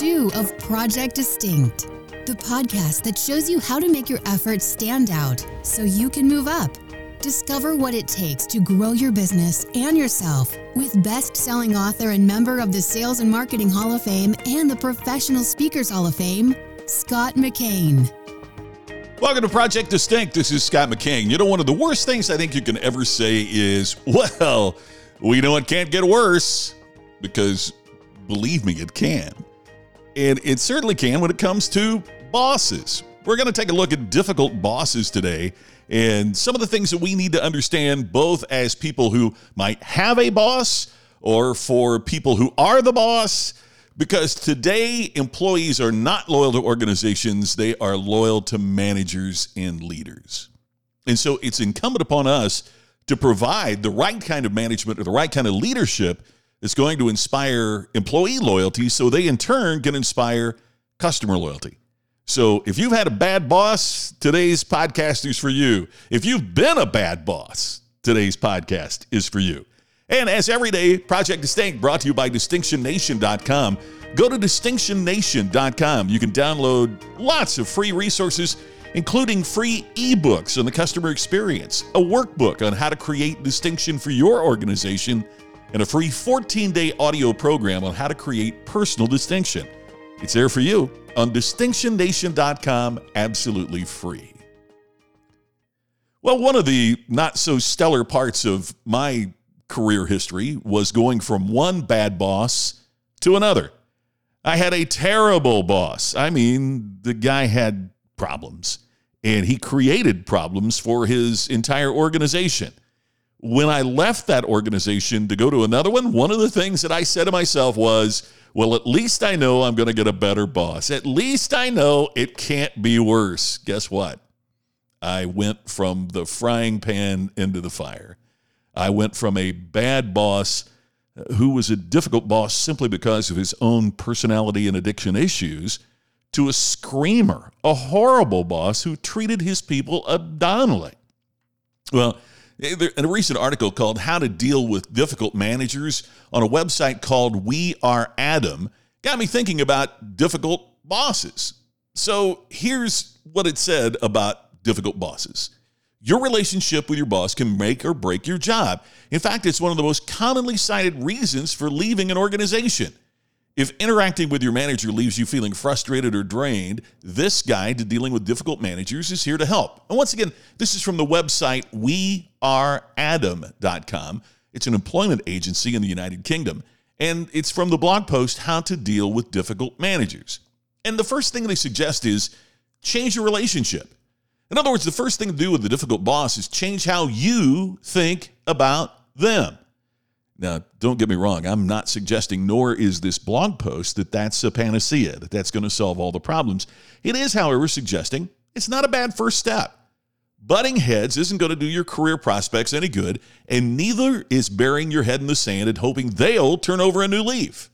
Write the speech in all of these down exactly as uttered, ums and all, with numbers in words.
two of Project Distinct, the podcast that shows you how to make your efforts stand out so you can move up. Discover what it takes to grow your business and yourself with best-selling author and member of the Sales and Marketing Hall of Fame and the Professional Speakers Hall of Fame, Scott McKain. Welcome to Project Distinct. This is Scott McKain. You know, one of the worst things I think you can ever say is, well, we know it can't get worse, because believe me, it can. And it certainly can when it comes to bosses. We're going to take a look at difficult bosses today and some of the things that we need to understand, both as people who might have a boss or for people who are the boss, because today employees are not loyal to organizations. They are loyal to managers and leaders. And so it's incumbent upon us to provide the right kind of management or the right kind of leadership that's going to inspire employee loyalty, so they in turn can inspire customer loyalty. So if you've had a bad boss, today's podcast is for you. If you've been a bad boss, today's podcast is for you. And as every day, Project Distinct brought to you by Distinction Nation dot com. Go to Distinction Nation dot com. You can download lots of free resources, including free ebooks on the customer experience, a workbook on how to create distinction for your organization, and a free fourteen-day audio program on how to create personal distinction. It's there for you on Distinction Nation dot com, absolutely free. Well, one of the not-so-stellar parts of my career history was going from one bad boss to another. I had a terrible boss. I mean, the guy had problems, and he created problems for his entire organization. When I left that organization to go to another one, one of the things that I said to myself was, well, at least I know I'm going to get a better boss. At least I know it can't be worse. Guess what? I went from the frying pan into the fire. I went from a bad boss who was a difficult boss simply because of his own personality and addiction issues to a screamer, a horrible boss who treated his people abominably. Well, in a recent article called How to Deal with Difficult Managers on a website called We Are Adam, got me thinking about difficult bosses. So here's what it said about difficult bosses. Your relationship with your boss can make or break your job. In fact, it's one of the most commonly cited reasons for leaving an organization. If interacting with your manager leaves you feeling frustrated or drained, this guide to dealing with difficult managers is here to help. And once again, this is from the website we are adam dot com. It's an employment agency in the United Kingdom, and it's from the blog post How to Deal with Difficult Managers. And the first thing they suggest is change your relationship. In other words, the first thing to do with the difficult boss is change how you think about them. Now, don't get me wrong. I'm not suggesting, nor is this blog post, that that's a panacea, that that's going to solve all the problems. It is, however, suggesting it's not a bad first step. Butting heads isn't going to do your career prospects any good, and neither is burying your head in the sand and hoping they'll turn over a new leaf.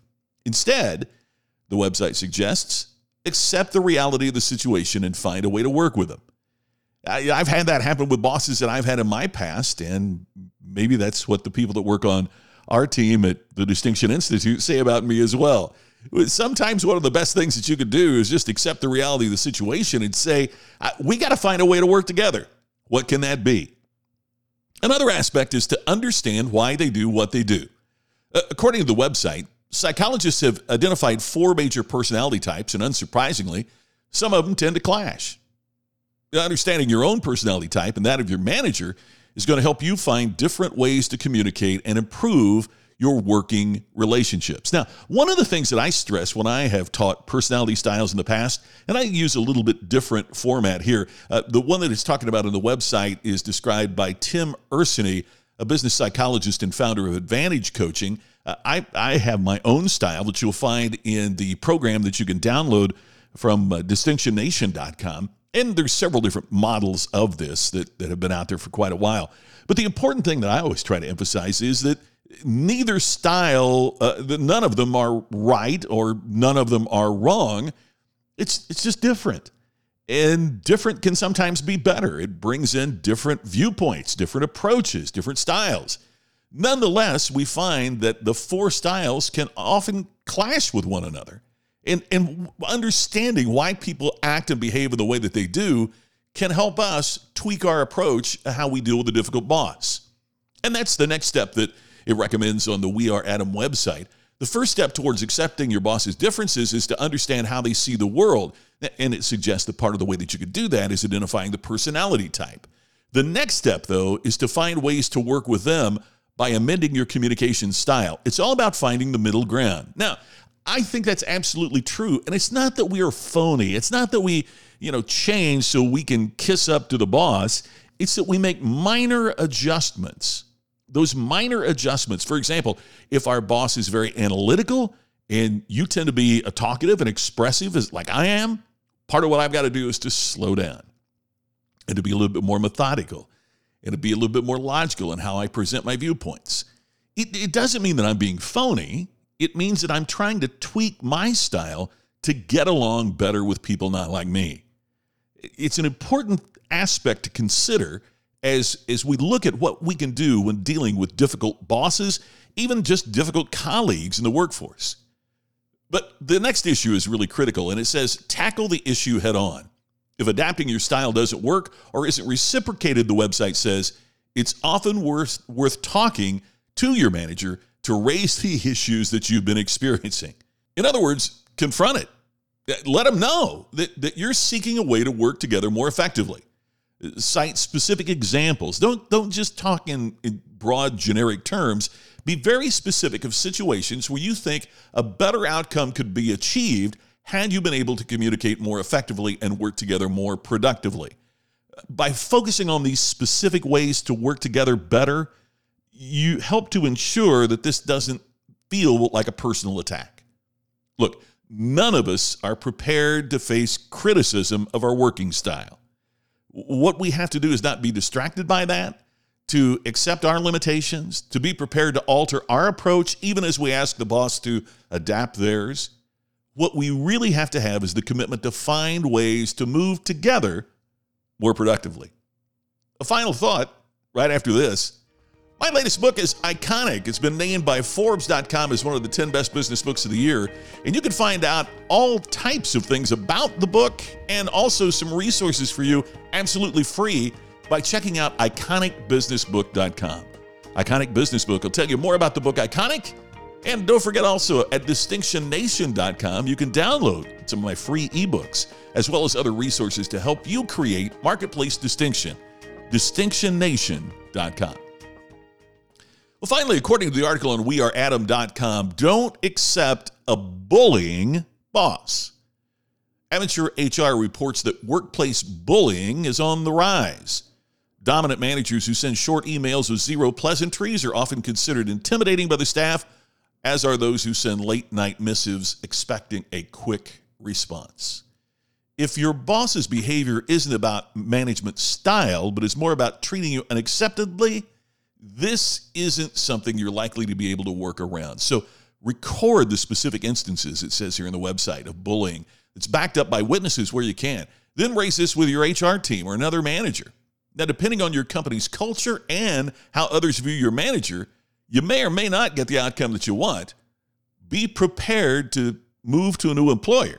Instead, the website suggests accept the reality of the situation and find a way to work with them. I've had that happen with bosses that I've had in my past, and maybe that's what the people that work on our team at the Distinction Institute say about me as well. Sometimes one of the best things that you could do is just accept the reality of the situation and say, we got to find a way to work together. What can that be? Another aspect is to understand why they do what they do. According to the website, psychologists have identified four major personality types, and unsurprisingly, some of them tend to clash. Understanding your own personality type and that of your manager is going to help you find different ways to communicate and improve your working relationships. Now, one of the things that I stress when I have taught personality styles in the past, and I use a little bit different format here, uh, the one that it's talking about on the website is described by Tim Erseney, a business psychologist and founder of Advantage Coaching. Uh, I, I have my own style that you'll find in the program that you can download from uh, Distinction Nation dot com. And there's several different models of this that, that have been out there for quite a while. But the important thing that I always try to emphasize is that neither style, uh, the, none of them are right or none of them are wrong. It's it's just different. And different can sometimes be better. It brings in different viewpoints, different approaches, different styles. Nonetheless, we find that the four styles can often clash with one another. And, and understanding why people act and behave in the way that they do can help us tweak our approach to how we deal with a difficult boss. And that's the next step that it recommends on the We Are Adam website. The first step towards accepting your boss's differences is to understand how they see the world. And it suggests that part of the way that you could do that is identifying the personality type. The next step, though, is to find ways to work with them by amending your communication style. It's all about finding the middle ground. Now, I think that's absolutely true. And it's not that we are phony. It's not that we, you know, change so we can kiss up to the boss. It's that we make minor adjustments. Those minor adjustments, for example, if our boss is very analytical and you tend to be a talkative and expressive as like I am, part of what I've got to do is to slow down and to be a little bit more methodical and to be a little bit more logical in how I present my viewpoints. It, it doesn't mean that I'm being phony. It means that I'm trying to tweak my style to get along better with people not like me. It's an important aspect to consider as, as we look at what we can do when dealing with difficult bosses, even just difficult colleagues in the workforce. But the next issue is really critical, and it says tackle the issue head on. If adapting your style doesn't work or isn't reciprocated, the website says, it's often worth, worth talking to your manager to raise the issues that you've been experiencing. In other words, confront it. Let them know that, that you're seeking a way to work together more effectively. Cite specific examples. Don't, don't just talk in, in broad, generic terms. Be very specific of situations where you think a better outcome could be achieved had you been able to communicate more effectively and work together more productively. By focusing on these specific ways to work together better, you help to ensure that this doesn't feel like a personal attack. Look, none of us are prepared to face criticism of our working style. What we have to do is not be distracted by that, to accept our limitations, to be prepared to alter our approach, even as we ask the boss to adapt theirs. What we really have to have is the commitment to find ways to move together more productively. A final thought right after this. My latest book is Iconic. It's been named by Forbes dot com as one of the ten best business books of the year. And you can find out all types of things about the book and also some resources for you absolutely free by checking out Iconic Business Book dot com. Iconic Business Book will tell you more about the book Iconic. And don't forget also at Distinction Nation dot com, you can download some of my free ebooks as well as other resources to help you create marketplace distinction. Distinction Nation dot com. Well, finally, according to the article on we are adam dot com, don't accept a bullying boss. Amateur H R reports that workplace bullying is on the rise. Dominant managers who send short emails with zero pleasantries are often considered intimidating by the staff, as are those who send late-night missives expecting a quick response. If your boss's behavior isn't about management style, but is more about treating you unacceptably, this isn't something you're likely to be able to work around. So record the specific instances, it says here in the website, of bullying. It's backed up by witnesses where you can. Then raise this with your H R team or another manager. Now, depending on your company's culture and how others view your manager, you may or may not get the outcome that you want. Be prepared to move to a new employer,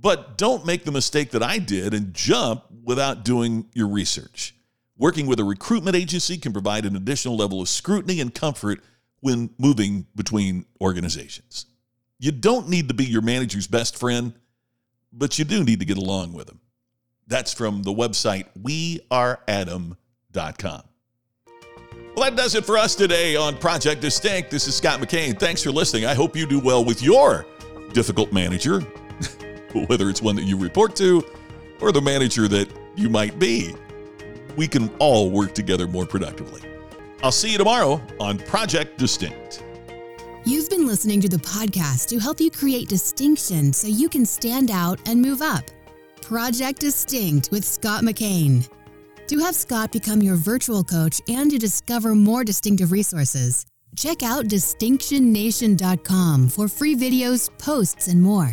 but don't make the mistake that I did and jump without doing your research. Working with a recruitment agency can provide an additional level of scrutiny and comfort when moving between organizations. You don't need to be your manager's best friend, but you do need to get along with him. That's from the website we are adam dot com. Well, that does it for us today on Project Distinct. This is Scott McKain. Thanks for listening. I hope you do well with your difficult manager, whether it's one that you report to or the manager that you might be. We can all work together more productively. I'll see you tomorrow on Project Distinct. You've been listening to the podcast to help you create distinction so you can stand out and move up. Project Distinct with Scott McKain. To have Scott become your virtual coach and to discover more distinctive resources, check out Distinction Nation dot com for free videos, posts, and more.